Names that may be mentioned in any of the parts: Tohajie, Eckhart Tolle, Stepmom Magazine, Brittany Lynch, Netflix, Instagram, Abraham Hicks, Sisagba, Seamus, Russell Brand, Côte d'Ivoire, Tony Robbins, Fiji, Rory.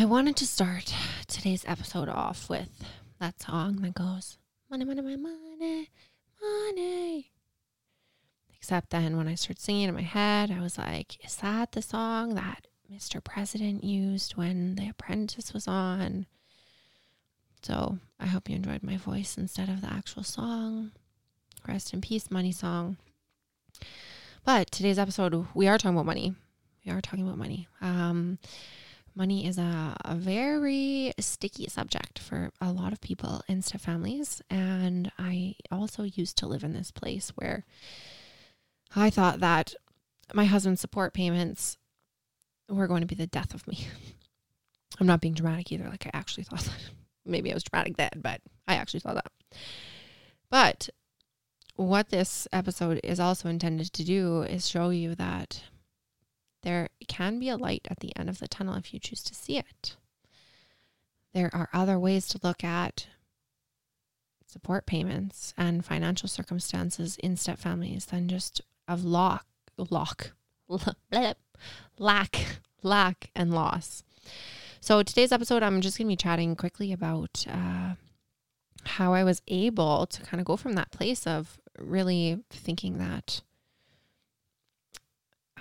I wanted to start today's episode off with that song that goes, money, money, money, money, money. Except then when I started singing it in my head, I was like, is that the song that Mr. President used when The Apprentice was on? So I hope you enjoyed my voice instead of the actual song. Rest in peace, money song. But today's episode, we are talking about money. We are talking about money. Money is a very sticky subject for a lot of people, Insta families. And I also used to live in this place where I thought that my husband's support payments were going to be the death of me. I'm not being dramatic either. Like, I actually thought that. Maybe I was dramatic then, but I actually thought that. But what this episode is also intended to do is show you that there can be a light at the end of the tunnel if you choose to see it. There are other ways to look at support payments and financial circumstances in step families than just of lack and loss. So today's episode, I'm just going to be chatting quickly about how I was able to kind of go from that place of really thinking that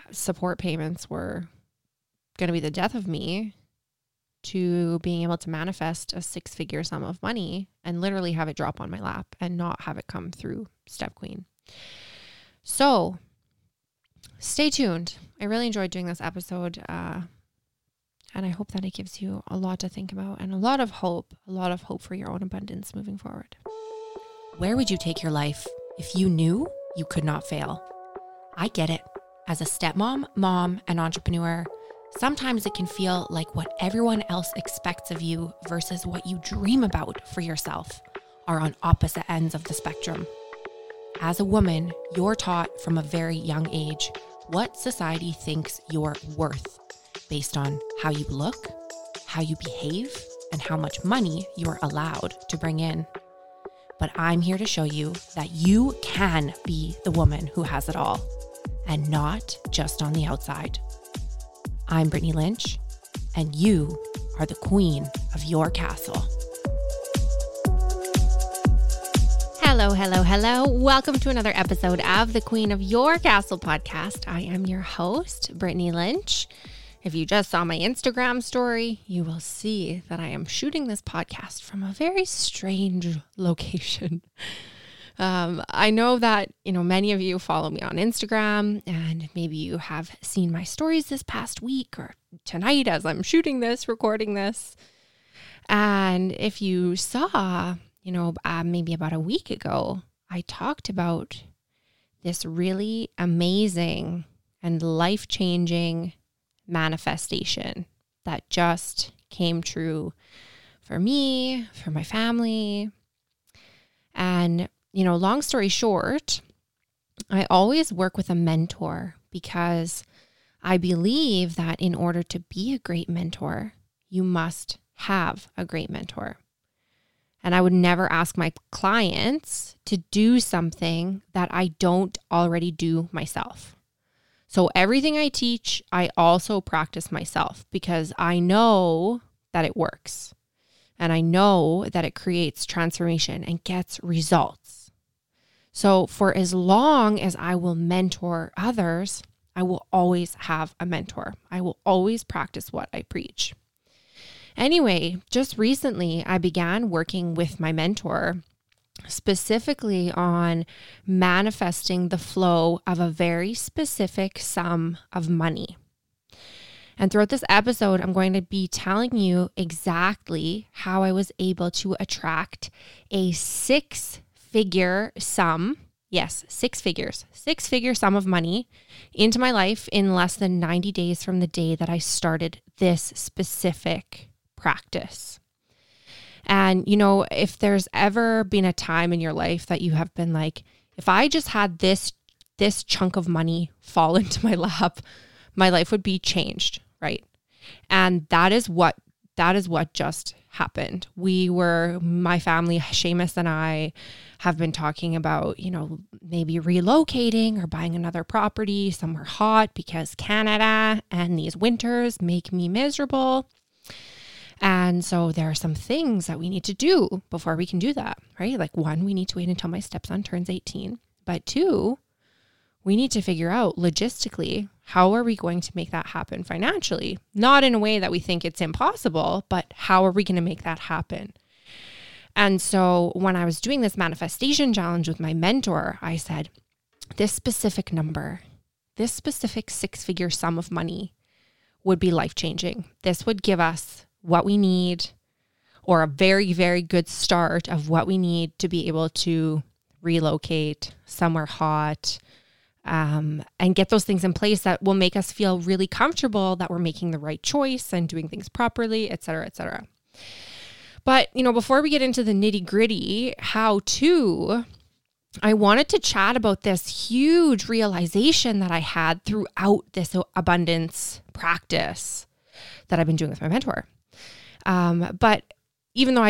support payments were going to be the death of me to being able to manifest a 6-figure sum of money and literally have it drop on my lap and not have it come through Step Queen. So stay tuned. I really enjoyed doing this episode. And I hope that it gives you a lot to think about and a lot of hope for your own abundance moving forward. Where would you take your life if you knew you could not fail? I get it. As a stepmom, mom, and entrepreneur, sometimes it can feel like what everyone else expects of you versus what you dream about for yourself are on opposite ends of the spectrum. As a woman, you're taught from a very young age what society thinks you're worth based on how you look, how you behave, and how much money you're allowed to bring in. But I'm here to show you that you can be the woman who has it all, and not just on the outside. I'm Brittany Lynch, and you are the queen of your castle. Hello, hello, hello. Welcome to another episode of the Queen of Your Castle podcast. I am your host, Brittany Lynch. If you just saw my Instagram story, you will see that I am shooting this podcast from a very strange location. I know that, many of you follow me on Instagram, and maybe you have seen my stories this past week or tonight as I'm shooting this, recording this. And if you saw, maybe about a week ago, I talked about this really amazing and life-changing manifestation that just came true for me, for my family. And long story short, I always work with a mentor because I believe that in order to be a great mentor, you must have a great mentor. And I would never ask my clients to do something that I don't already do myself. So everything I teach, I also practice myself because I know that it works. And I know that it creates transformation and gets results. So for as long as I will mentor others, I will always have a mentor. I will always practice what I preach. Anyway, just recently I began working with my mentor specifically on manifesting the flow of a very specific sum of money. And throughout this episode, I'm going to be telling you exactly how I was able to attract a 6-figure sum of money into my life in less than 90 days from the day that I started this specific practice. And, if there's ever been a time in your life that you have been like, if I just had this chunk of money fall into my lap, my life would be changed, right? And that is what just happened. My family, Seamus and I, have been talking about, maybe relocating or buying another property somewhere hot because Canada and these winters make me miserable. And so there are some things that we need to do before we can do that, right? Like 1, we need to wait until my stepson turns 18. But 2, we need to figure out logistically, how are we going to make that happen financially? Not in a way that we think it's impossible, but how are we going to make that happen? And so when I was doing this manifestation challenge with my mentor, I said, this specific number, this specific 6-figure sum of money would be life-changing. This would give us what we need, or a very, very good start of what we need to be able to relocate somewhere hot, and get those things in place that will make us feel really comfortable that we're making the right choice and doing things properly, et cetera, et cetera. But, you know, before we get into the nitty-gritty how-to, I wanted to chat about this huge realization that I had throughout this abundance practice that I've been doing with my mentor. But even though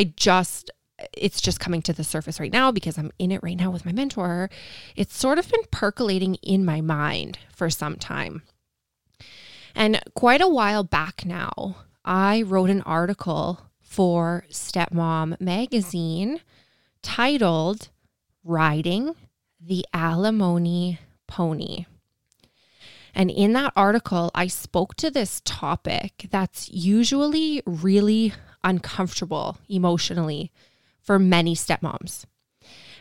it's just coming to the surface right now because I'm in it right now with my mentor, it's sort of been percolating in my mind for some time. And quite a while back now, I wrote an article for Stepmom Magazine titled Riding the Alimony Pony. And in that article, I spoke to this topic that's usually really uncomfortable emotionally for many stepmoms.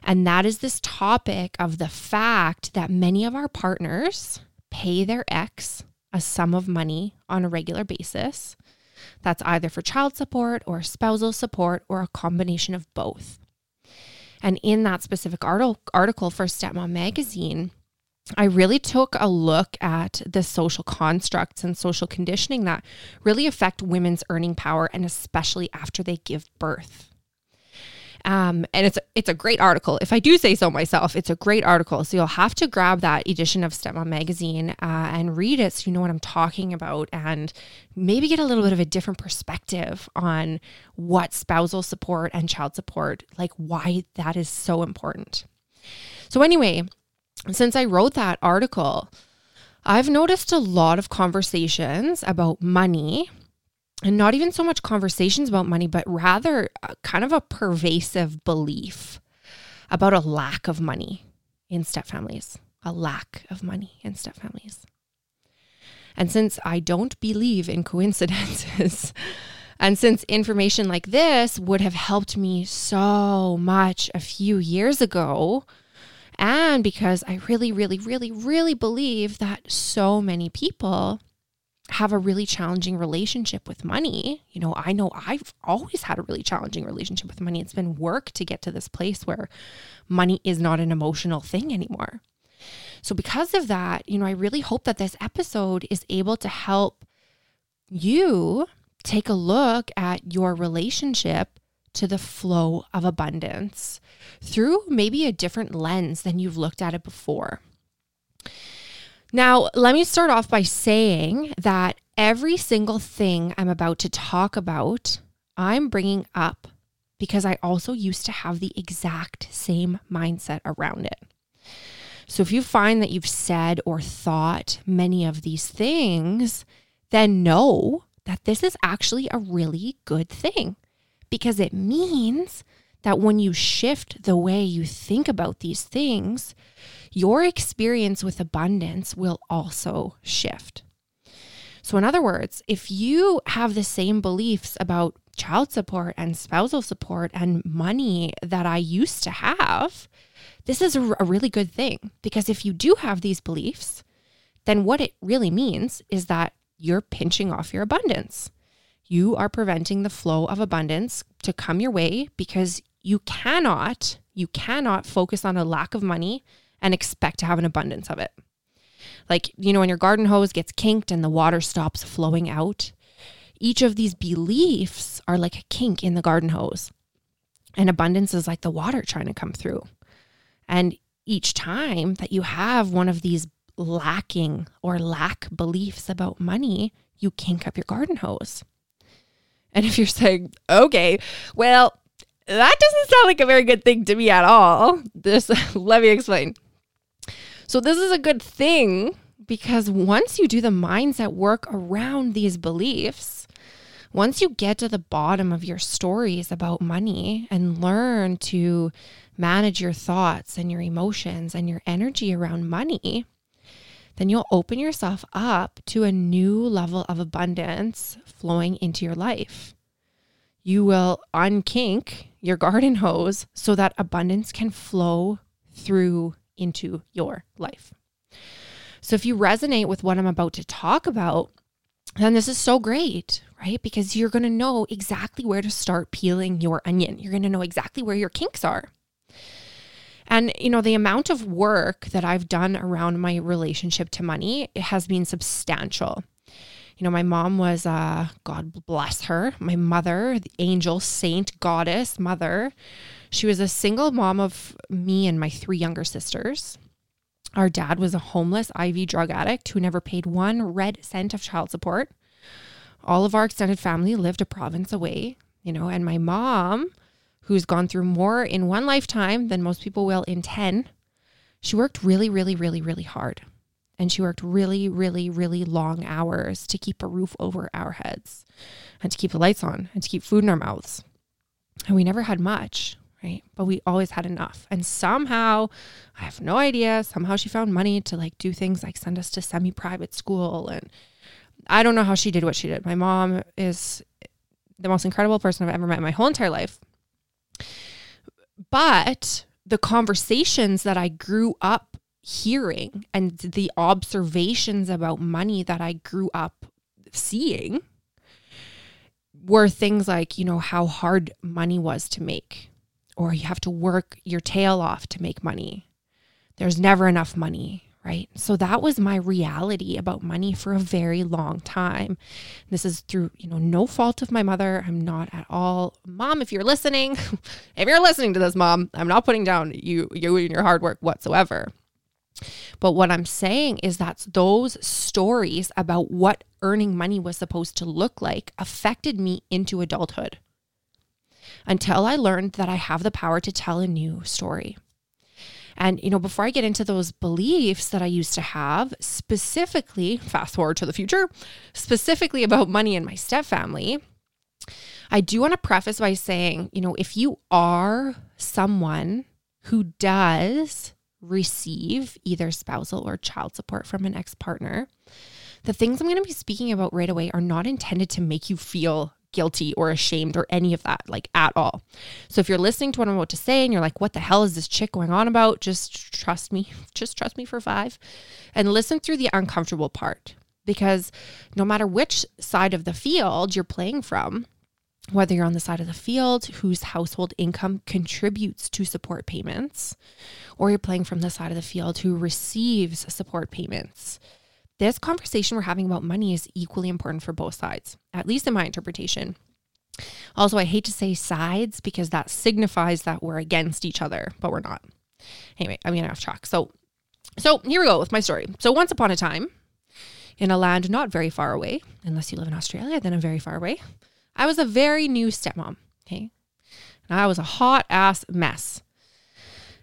And that is this topic of the fact that many of our partners pay their ex a sum of money on a regular basis. That's either for child support or spousal support or a combination of both. And in that specific article for Stepmom Magazine, I really took a look at the social constructs and social conditioning that really affect women's earning power, and especially after they give birth. And it's a great article. If I do say so myself, it's a great article. So you'll have to grab that edition of Stepmom Magazine and read it so you know what I'm talking about, and maybe get a little bit of a different perspective on what spousal support and child support, like why that is so important. So anyway, since I wrote that article, I've noticed a lot of conversations about money, and not even so much conversations about money, but rather kind of a pervasive belief about a lack of money in step families, And since I don't believe in coincidences, and since information like this would have helped me so much a few years ago, and because I really, really, really, really believe that so many people have a really challenging relationship with money. You know I've always had a really challenging relationship with money. It's been work to get to this place where money is not an emotional thing anymore. So because of that, I really hope that this episode is able to help you take a look at your relationship to the flow of abundance through maybe a different lens than you've looked at it before. Now, let me start off by saying that every single thing I'm about to talk about, I'm bringing up because I also used to have the exact same mindset around it. So if you find that you've said or thought many of these things, then know that this is actually a really good thing, because it means that when you shift the way you think about these things, your experience with abundance will also shift. So in other words, if you have the same beliefs about child support and spousal support and money that I used to have, this is a really good thing. Because if you do have these beliefs, then what it really means is that you're pinching off your abundance. You are preventing the flow of abundance to come your way, because you cannot focus on a lack of money and expect to have an abundance of it. Like, when your garden hose gets kinked and the water stops flowing out, each of these beliefs are like a kink in the garden hose. And abundance is like the water trying to come through. And each time that you have one of these lacking or lack beliefs about money, you kink up your garden hose. And if you're saying, okay, well, that doesn't sound like a very good thing to me at all. Let me explain. So this is a good thing, because once you do the mindset work around these beliefs, once you get to the bottom of your stories about money and learn to manage your thoughts and your emotions and your energy around money, then you'll open yourself up to a new level of abundance flowing into your life. You will unkink your garden hose so that abundance can flow through into your life. So if you resonate with what I'm about to talk about, then this is so great, right? Because you're going to know exactly where to start peeling your onion. You're going to know exactly where your kinks are. And, you know, the amount of work that I've done around my relationship to money, it has been substantial. You know, my mom was, God bless her, my mother, the angel, saint, goddess, mother. She was a single mom of me and my 3 younger sisters. Our dad was a homeless IV drug addict who never paid 1 red cent of child support. All of our extended family lived a province away, you know, and my mom, who's gone through more in 1 lifetime than most people will in 10, she worked really hard. And she worked really long hours to keep a roof over our heads and to keep the lights on and to keep food in our mouths. And we never had much, right? But we always had enough. And somehow, I have no idea, somehow she found money to like do things like send us to semi-private school. And I don't know how she did what she did. My mom is the most incredible person I've ever met in my whole entire life. But the conversations that I grew up hearing and the observations about money that I grew up seeing were things like, you know, how hard money was to make, or you have to work your tail off to make money. There's never enough money, right? So that was my reality about money for a very long time. This is through, you know, no fault of my mother. I'm not at all. Mom, if you're listening, if you're listening to this, Mom, I'm not putting down you and your hard work whatsoever. But what I'm saying is that those stories about what earning money was supposed to look like affected me into adulthood until I learned that I have the power to tell a new story. And, you know, before I get into those beliefs that I used to have, specifically, fast forward to the future, specifically about money and my stepfamily, I do want to preface by saying, you know, if you are someone who does receive either spousal or child support from an ex-partner, the things I'm going to be speaking about right away are not intended to make you feel guilty or ashamed or any of that, like at all. So if you're listening to what I'm about to say and you're like, what the hell is this chick going on about? Just trust me for 5 and listen through the uncomfortable part, because no matter which side of the field you're playing from, whether you're on the side of the field whose household income contributes to support payments, or you're playing from the side of the field who receives support payments, this conversation we're having about money is equally important for both sides, at least in my interpretation. Also, I hate to say sides because that signifies that we're against each other, but we're not. Anyway, I'm getting off track. So here we go with my story. So once upon a time, in a land not very far away, unless you live in Australia, then I'm very far away, I was a very new stepmom, okay? And I was a hot ass mess.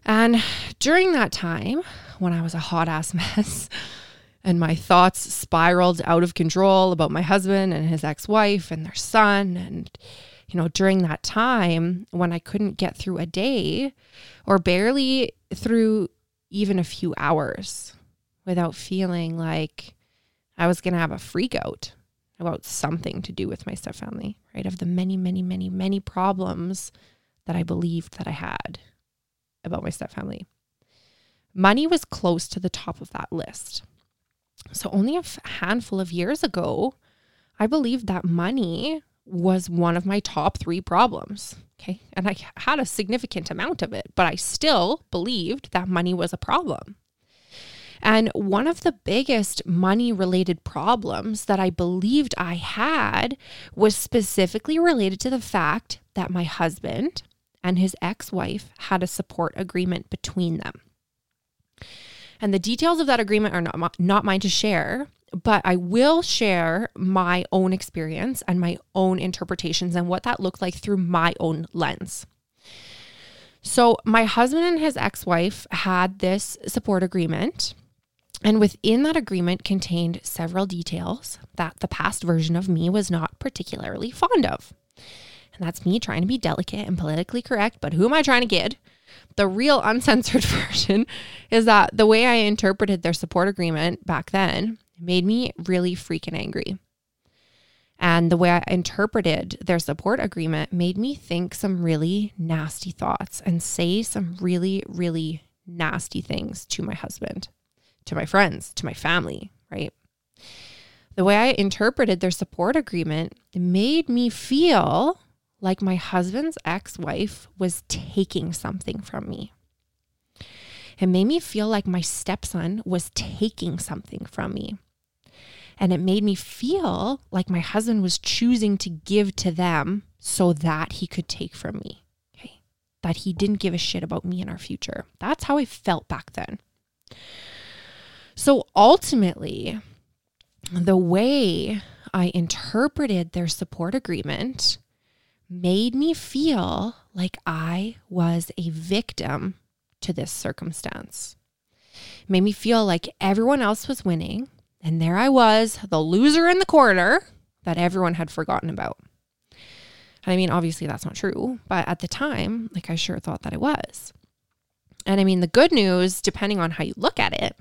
And during that time, when I was a hot ass mess, and my thoughts spiraled out of control about my husband and his ex-wife and their son. And, you know, during that time when I couldn't get through a day or barely through even a few hours without feeling like I was going to have a freak out about something to do with my stepfamily, right? Of the many problems that I believed that I had about my stepfamily. Money was close to the top of that list. So only a handful of years ago, I believed that money was one of my top 3 problems, okay? And I had a significant amount of it, but I still believed that money was a problem. And one of the biggest money-related problems that I believed I had was specifically related to the fact that my husband and his ex-wife had a support agreement between them. And the details of that agreement are not mine to share, but I will share my own experience and my own interpretations and what that looked like through my own lens. So my husband and his ex-wife had this support agreement And within that agreement contained several details that the past version of me was not particularly fond of. And that's me trying to be delicate and politically correct, but who am I trying to kid? The real uncensored version is that the way I interpreted their support agreement back then made me really freaking angry. And the way I interpreted their support agreement made me think some really nasty thoughts and say some really, really nasty things to my husband, to my friends, to my family, right? The way I interpreted their support agreement made me feel like my husband's ex-wife was taking something from me. It made me feel like my stepson was taking something from me. And it made me feel like my husband was choosing to give to them so that he could take from me. Okay? That he didn't give a shit about me and our future. That's how I felt back then. So ultimately, the way I interpreted their support agreement made me feel like I was a victim to this circumstance. It made me feel like everyone else was winning, and there I was, the loser in the corner that everyone had forgotten about. And I mean, obviously that's not true, but at the time, like I sure thought that it was. And I mean, the good news, depending on how you look at it,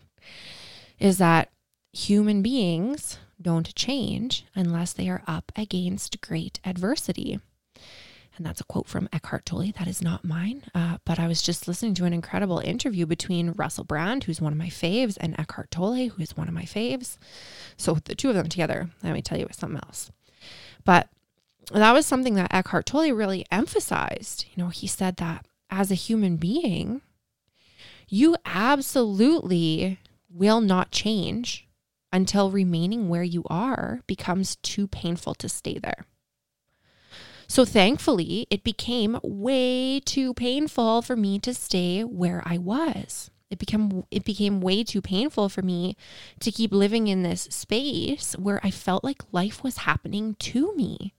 is that human beings don't change unless they are up against great adversity. And that's a quote from Eckhart Tolle. That is not mine. But I was just listening to an incredible interview between Russell Brand, who's one of my faves, and Eckhart Tolle, who is one of my faves. So the two of them together, let me tell you, it's something else. But that was something that Eckhart Tolle really emphasized. You know, he said that as a human being, you absolutely will not change until remaining where you are becomes too painful to stay there. So thankfully, it became way too painful for me to stay where I was. It became way too painful for me to keep living in this space where I felt like life was happening to me.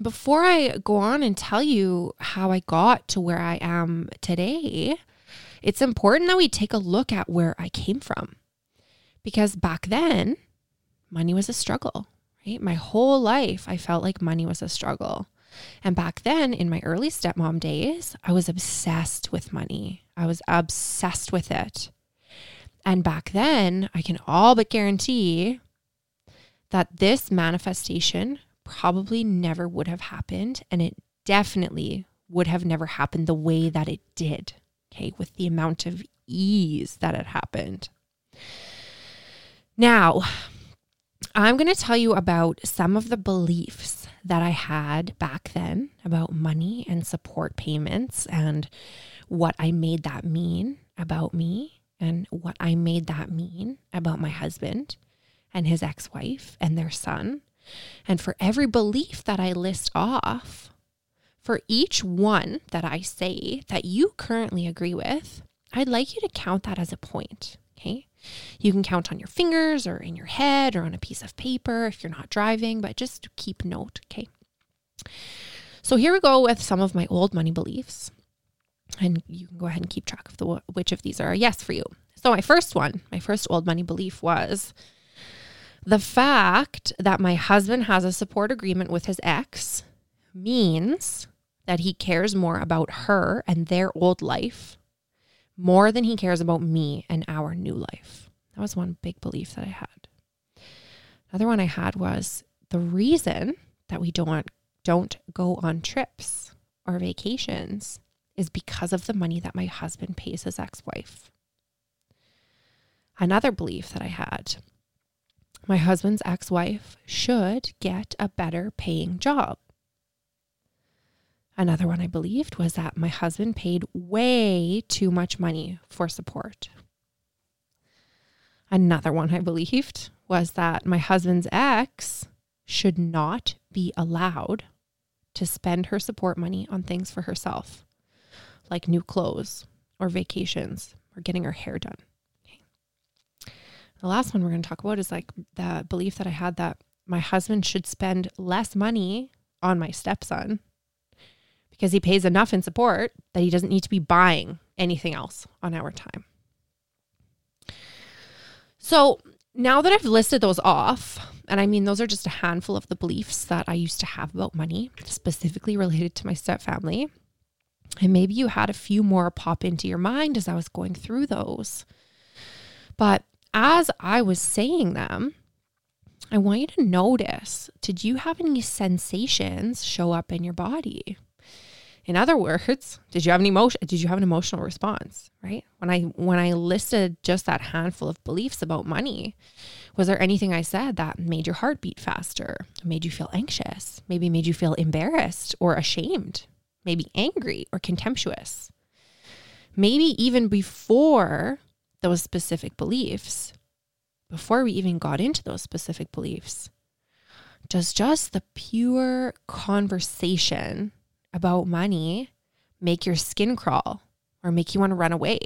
Before I go on and tell you how I got to where I am today, it's important that we take a look at where I came from. Because back then, money was a struggle. Right? My whole life, I felt like money was a struggle. And back then, in my early stepmom days, I was obsessed with money. I was obsessed with it. And back then, I can all but guarantee that this manifestation probably never would have happened. And it definitely would have never happened the way that it did, okay, with the amount of ease that it happened. Now, I'm going to tell you about some of the beliefs that I had back then about money and support payments and what I made that mean about me and what I made that mean about my husband and his ex-wife and their son. And for every belief that I list off, for each one that I say that you currently agree with, I'd like you to count that as a point, okay? You can count on your fingers or in your head or on a piece of paper if you're not driving, but just keep note, okay? So here we go with some of my old money beliefs. And you can go ahead and keep track of which of these are a yes for you. So my first old money belief was the fact that my husband has a support agreement with his ex means that he cares more about her and their old life more than he cares about me and our new life. That was one big belief that I had. Another one I had was the reason that we don't go on trips or vacations is because of the money that my husband pays his ex-wife. Another belief that I had, my husband's ex-wife should get a better paying job. Another one I believed was that my husband paid way too much money for support. Another one I believed was that my husband's ex should not be allowed to spend her support money on things for herself, like new clothes or vacations or getting her hair done. Okay. The last one we're going to talk about is like the belief that I had that my husband should spend less money on my stepson, because he pays enough in support that he doesn't need to be buying anything else on our time. So now that I've listed those off, and I mean, those are just a handful of the beliefs that I used to have about money, specifically related to my stepfamily. And maybe you had a few more pop into your mind as I was going through those. But as I was saying them, I want you to notice, did you have any sensations show up in your body? In other words, did you have an emotion? Did you have an emotional response, right? When I listed just that handful of beliefs about money, was there anything I said that made your heart beat faster, made you feel anxious, maybe made you feel embarrassed or ashamed, maybe angry or contemptuous? Maybe even before those specific beliefs, before we even got into those specific beliefs, does just the pure conversation about money make your skin crawl or make you want to run away?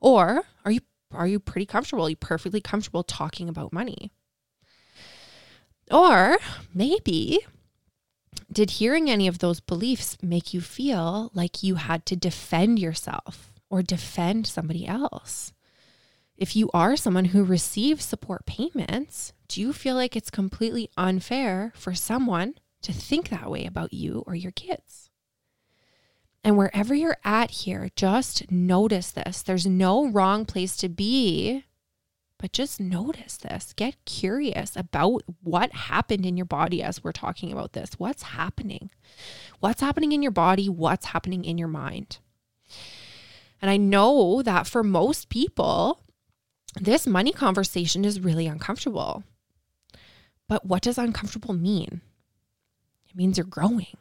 Or are you pretty comfortable? Are you perfectly comfortable talking about money? Or maybe did hearing any of those beliefs make you feel like you had to defend yourself or defend somebody else? If you are someone who receives support payments, do you feel like it's completely unfair for someone to think that way about you or your kids? And wherever you're at here, just notice this. There's no wrong place to be, but just notice this. Get curious about what happened in your body as we're talking about this. What's happening? What's happening in your body? What's happening in your mind? And I know that for most people, this money conversation is really uncomfortable. But what does uncomfortable mean? Means you're growing.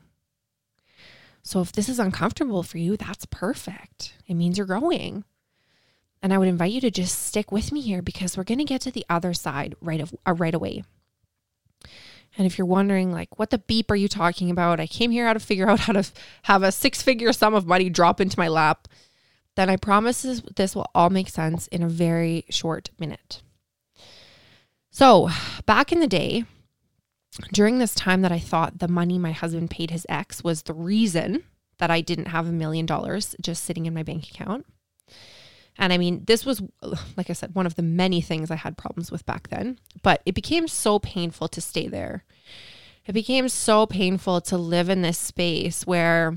So if this is uncomfortable for you, that's perfect. It means you're growing. And I would invite you to just stick with me here because we're going to get to the other side right away. And if you're wondering, like, what the beep are you talking about? I came here to figure out how to have a 6-figure sum of money drop into my lap. Then I promise this will all make sense in a very short minute. So back in the day, during this time that I thought the money my husband paid his ex was the reason that I didn't have $1 million just sitting in my bank account. And I mean, this was, like I said, one of the many things I had problems with back then, but it became so painful to stay there. It became so painful to live in this space where,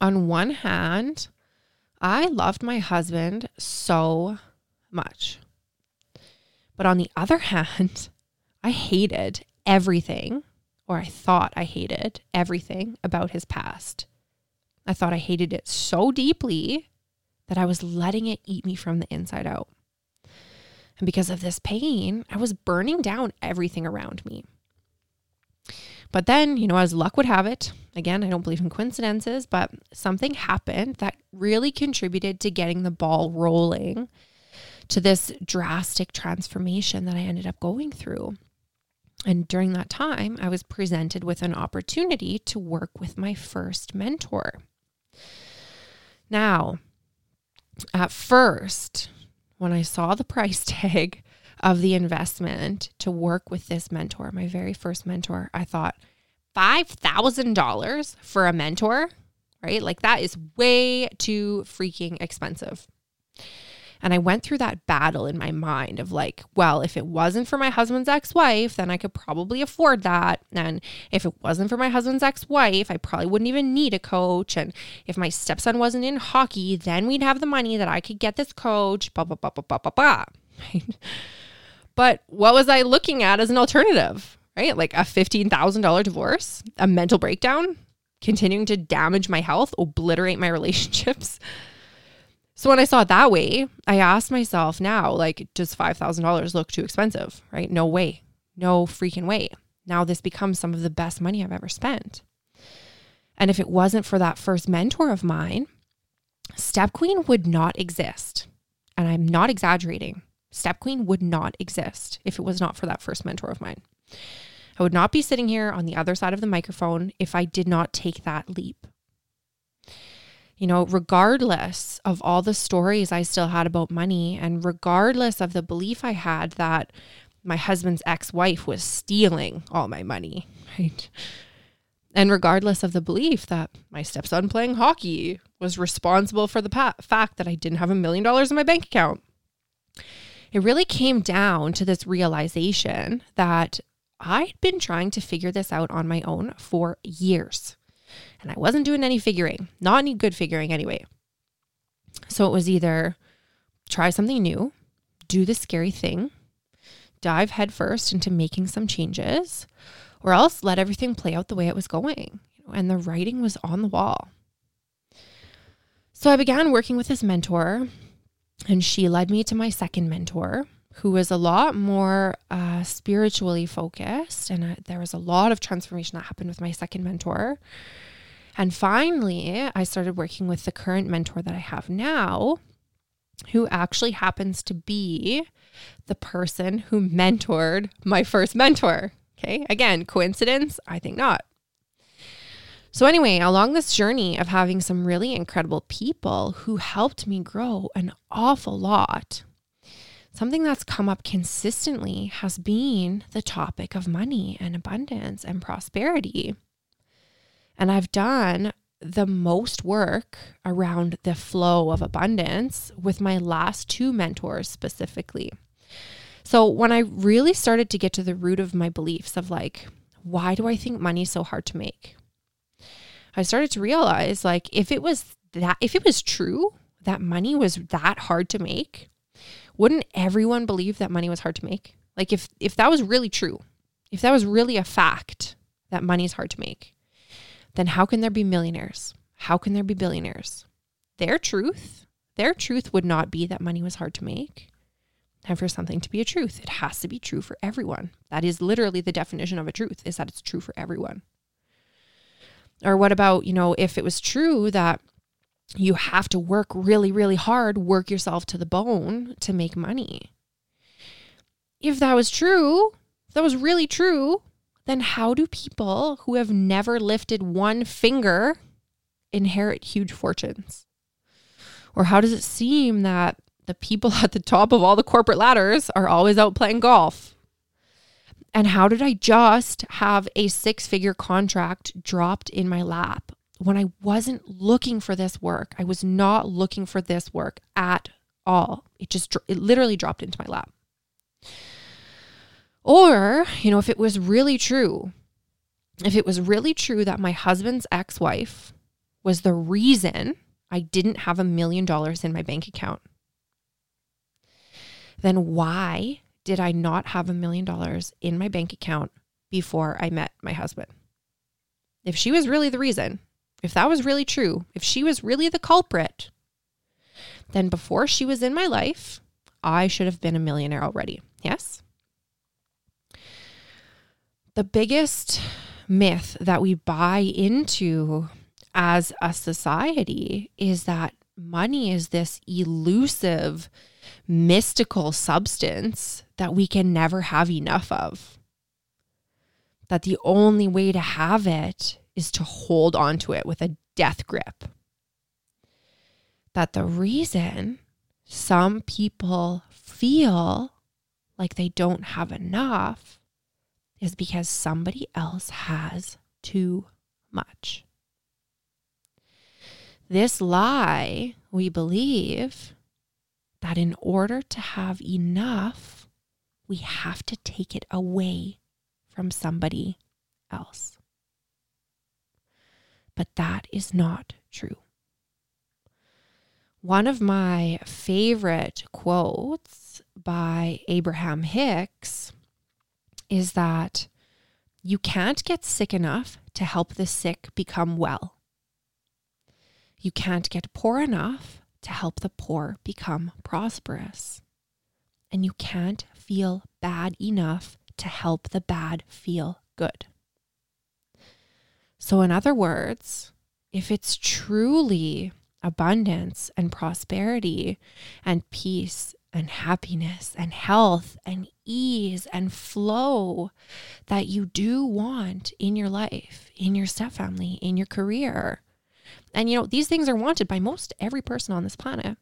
on one hand, I loved my husband so much. But on the other hand, I hated everything, or I thought I hated everything about his past. I thought I hated it so deeply that I was letting it eat me from the inside out. And because of this pain, I was burning down everything around me. But then, you know, as luck would have it, again, I don't believe in coincidences, but something happened that really contributed to getting the ball rolling to this drastic transformation that I ended up going through. And during that time, I was presented with an opportunity to work with my first mentor. Now, at first, when I saw the price tag of the investment to work with this mentor, my very first mentor, I thought $5,000 for a mentor, right? Like, that is way too freaking expensive. And I went through that battle in my mind of like, well, if it wasn't for my husband's ex-wife, then I could probably afford that. And if it wasn't for my husband's ex-wife, I probably wouldn't even need a coach. And if my stepson wasn't in hockey, then we'd have the money that I could get this coach, blah, blah, blah, blah, blah, blah, blah. Right? But what was I looking at as an alternative, right? Like a $15,000 divorce, a mental breakdown, continuing to damage my health, obliterate my relationships. So when I saw it that way, I asked myself now, like, does $5,000 look too expensive, right? No way. No freaking way. Now this becomes some of the best money I've ever spent. And if it wasn't for that first mentor of mine, Step Queen would not exist. And I'm not exaggerating. Step Queen would not exist if it was not for that first mentor of mine. I would not be sitting here on the other side of the microphone if I did not take that leap. You know, regardless of all the stories I still had about money, and regardless of the belief I had that my husband's ex-wife was stealing all my money, right? And regardless of the belief that my stepson playing hockey was responsible for the fact that I didn't have $1 million in my bank account, it really came down to this realization that I'd been trying to figure this out on my own for years. And I wasn't doing any figuring, not any good figuring anyway. So it was either try something new, do the scary thing, dive headfirst into making some changes, or else let everything play out the way it was going. And the writing was on the wall. So I began working with this mentor, and she led me to my second mentor, who was a lot more spiritually focused. And there was a lot of transformation that happened with my second mentor. And finally, I started working with the current mentor that I have now, who actually happens to be the person who mentored my first mentor. Okay, again, coincidence? I think not. So anyway, along this journey of having some really incredible people who helped me grow an awful lot, something that's come up consistently has been the topic of money and abundance and prosperity. And I've done the most work around the flow of abundance with my last two mentors specifically. So when I really started to get to the root of my beliefs of like, why do I think money is so hard to make? I started to realize like if it was true that money was that hard to make, wouldn't everyone believe that money was hard to make? Like if that was really true, if that was really a fact that money is hard to make, then how can there be millionaires? How can there be billionaires? Their truth would not be that money was hard to make. And for something to be a truth, it has to be true for everyone. That is literally the definition of a truth, is that it's true for everyone. Or what about, if it was true that you have to work really, really hard, work yourself to the bone to make money. If that was true, if that was really true, then how do people who have never lifted one finger inherit huge fortunes? Or how does it seem that the people at the top of all the corporate ladders are always out playing golf? And how did I just have a six-figure contract dropped in my lap when I wasn't looking for this work? I was not looking for this work at all. It literally dropped into my lap. Or, if it was really true that my husband's ex-wife was the reason I didn't have $1 million in my bank account, then why did I not have $1 million in my bank account before I met my husband? If she was really the reason, if that was really true, if she was really the culprit, then before she was in my life, I should have been a millionaire already. Yes? The biggest myth that we buy into as a society is that money is this elusive, mystical substance that we can never have enough of. That the only way to have it is to hold on to it with a death grip. That the reason some people feel like they don't have enough is because somebody else has too much. This lie, we believe that in order to have enough, we have to take it away from somebody else. But that is not true. One of my favorite quotes by Abraham Hicks is that you can't get sick enough to help the sick become well. You can't get poor enough to help the poor become prosperous. And you can't feel bad enough to help the bad feel good. So in other words, if it's truly abundance and prosperity and peace and happiness and health and ease and flow that you do want in your life, in your stepfamily, in your career. And these things are wanted by most every person on this planet.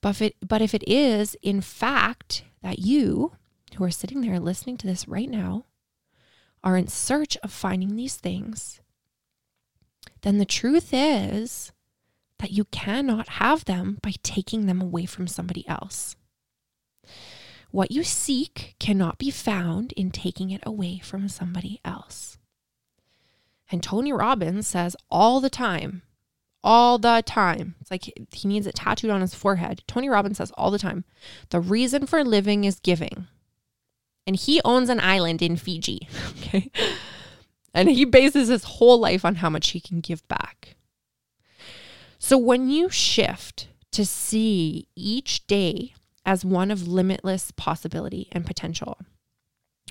But if it is in fact that you who are sitting there listening to this right now are in search of finding these things, then the truth is that you cannot have them by taking them away from somebody else. What you seek cannot be found in taking it away from somebody else. And Tony Robbins says all the time. It's like he needs it tattooed on his forehead. Tony Robbins says all the time, the reason for living is giving. And he owns an island in Fiji, okay? And he bases his whole life on how much he can give back. So when you shift to see each day as one of limitless possibility and potential,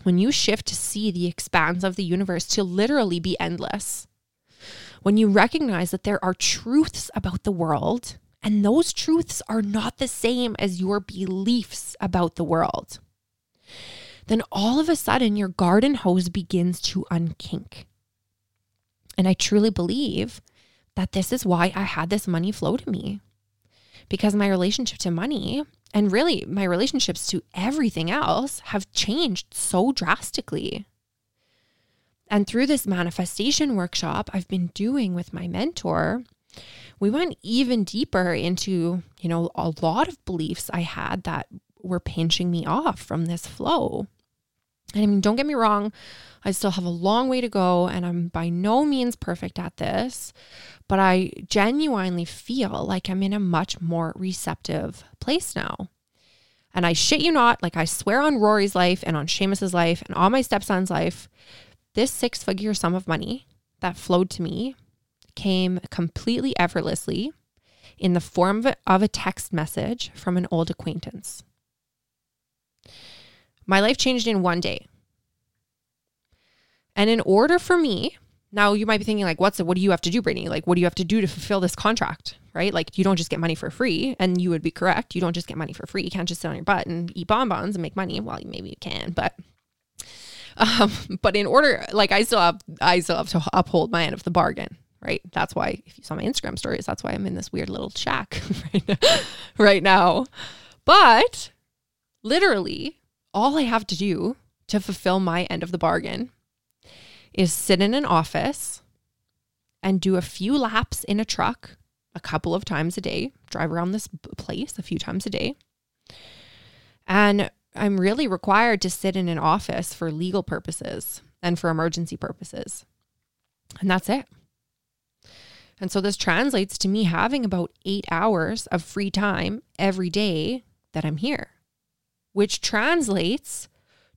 when you shift to see the expanse of the universe to literally be endless, when you recognize that there are truths about the world, and those truths are not the same as your beliefs about the world, then all of a sudden your garden hose begins to unkink. And I truly believe that this is why I had this money flow to me, because my relationship to money, and really my relationships to everything else, have changed so drastically. And through this manifestation workshop I've been doing with my mentor, we went even deeper into, a lot of beliefs I had that were pinching me off from this flow. And I mean, don't get me wrong, I still have a long way to go and I'm by no means perfect at this, but I genuinely feel like I'm in a much more receptive place now. And I shit you not, like I swear on Rory's life and on Seamus's life and on my stepson's life, this 6-figure sum of money that flowed to me came completely effortlessly in the form of a text message from an old acquaintance. My life changed in one day. And in order for me, now you might be thinking like, what do you have to do, Brittany? Like, what do you have to do to fulfill this contract, right? Like you don't just get money for free, and you would be correct. You don't just get money for free. You can't just sit on your butt and eat bonbons and make money. Well, maybe you can, but in order, like I still have to uphold my end of the bargain, right? That's why if you saw my Instagram stories, that's why I'm in this weird little shack right now. But literally, all I have to do to fulfill my end of the bargain is sit in an office and do a few laps in a truck a couple of times a day, drive around this place a few times a day. And I'm really required to sit in an office for legal purposes and for emergency purposes. And that's it. And so this translates to me having about 8 hours of free time every day that I'm here, which translates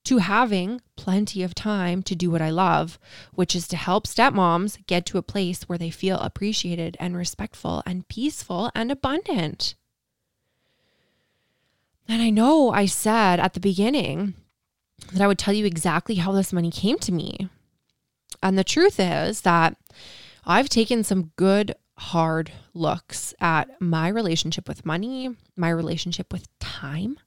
to having plenty of time to do what I love, which is to help stepmoms get to a place where they feel appreciated and respectful and peaceful and abundant. And I know I said at the beginning that I would tell you exactly how this money came to me. And the truth is that I've taken some good, hard looks at my relationship with money, my relationship with time,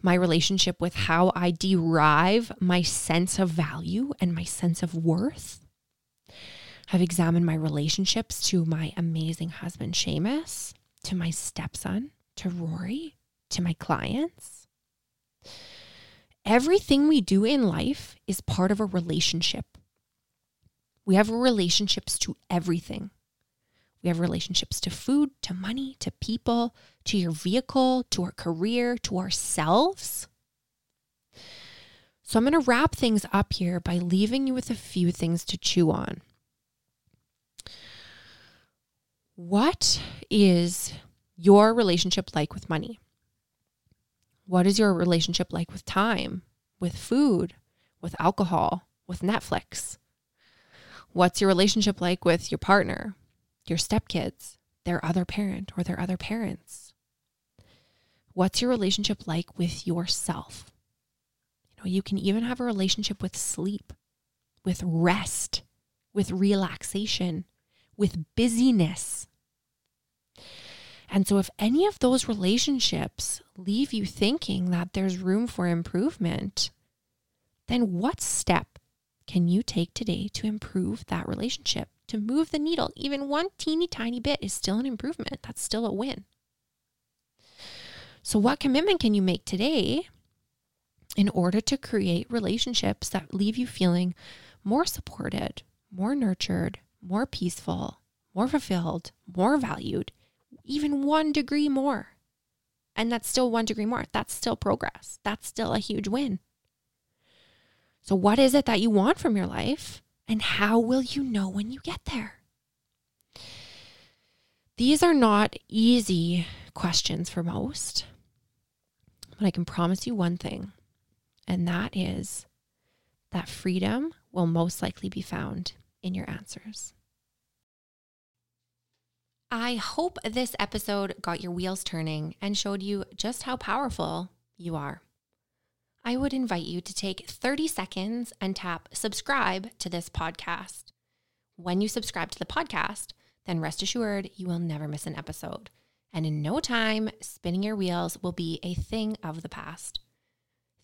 my relationship with how I derive my sense of value and my sense of worth. I've examined my relationships to my amazing husband, Seamus, to my stepson, to Rory, to my clients. Everything we do in life is part of a relationship. We have relationships to everything. We have relationships to food, to money, to people, to your vehicle, to our career, to ourselves. So I'm going to wrap things up here by leaving you with a few things to chew on. What is your relationship like with money? What is your relationship like with time, with food, with alcohol, with Netflix? What's your relationship like with your partner, your stepkids, their other parent or their other parents? What's your relationship like with yourself? You can even have a relationship with sleep, with rest, with relaxation, with busyness. And so if any of those relationships leave you thinking that there's room for improvement, then what step can you take today to improve that relationship? To move the needle, even one teeny tiny bit is still an improvement. That's still a win. So what commitment can you make today in order to create relationships that leave you feeling more supported, more nurtured, more peaceful, more fulfilled, more valued, even 1 degree more? And that's still 1 degree more. That's still progress. That's still a huge win. So what is it that you want from your life? And how will you know when you get there? These are not easy questions for most, but I can promise you one thing, and that is that freedom will most likely be found in your answers. I hope this episode got your wheels turning and showed you just how powerful you are. I would invite you to take 30 seconds and tap subscribe to this podcast. When you subscribe to the podcast, then rest assured you will never miss an episode. And in no time, spinning your wheels will be a thing of the past.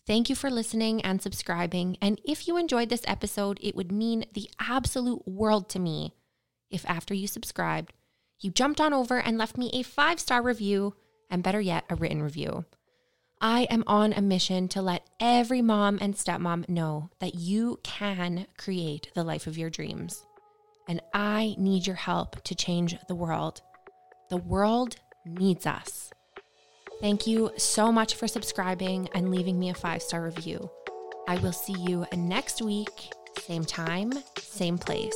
Thank you for listening and subscribing. And if you enjoyed this episode, it would mean the absolute world to me if after you subscribed, you jumped on over and left me a 5-star review, and better yet, a written review. I am on a mission to let every mom and stepmom know that you can create the life of your dreams. And I need your help to change the world. The world needs us. Thank you so much for subscribing and leaving me a 5-star review. I will see you next week, same time, same place.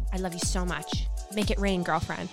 Make it rain, girlfriend.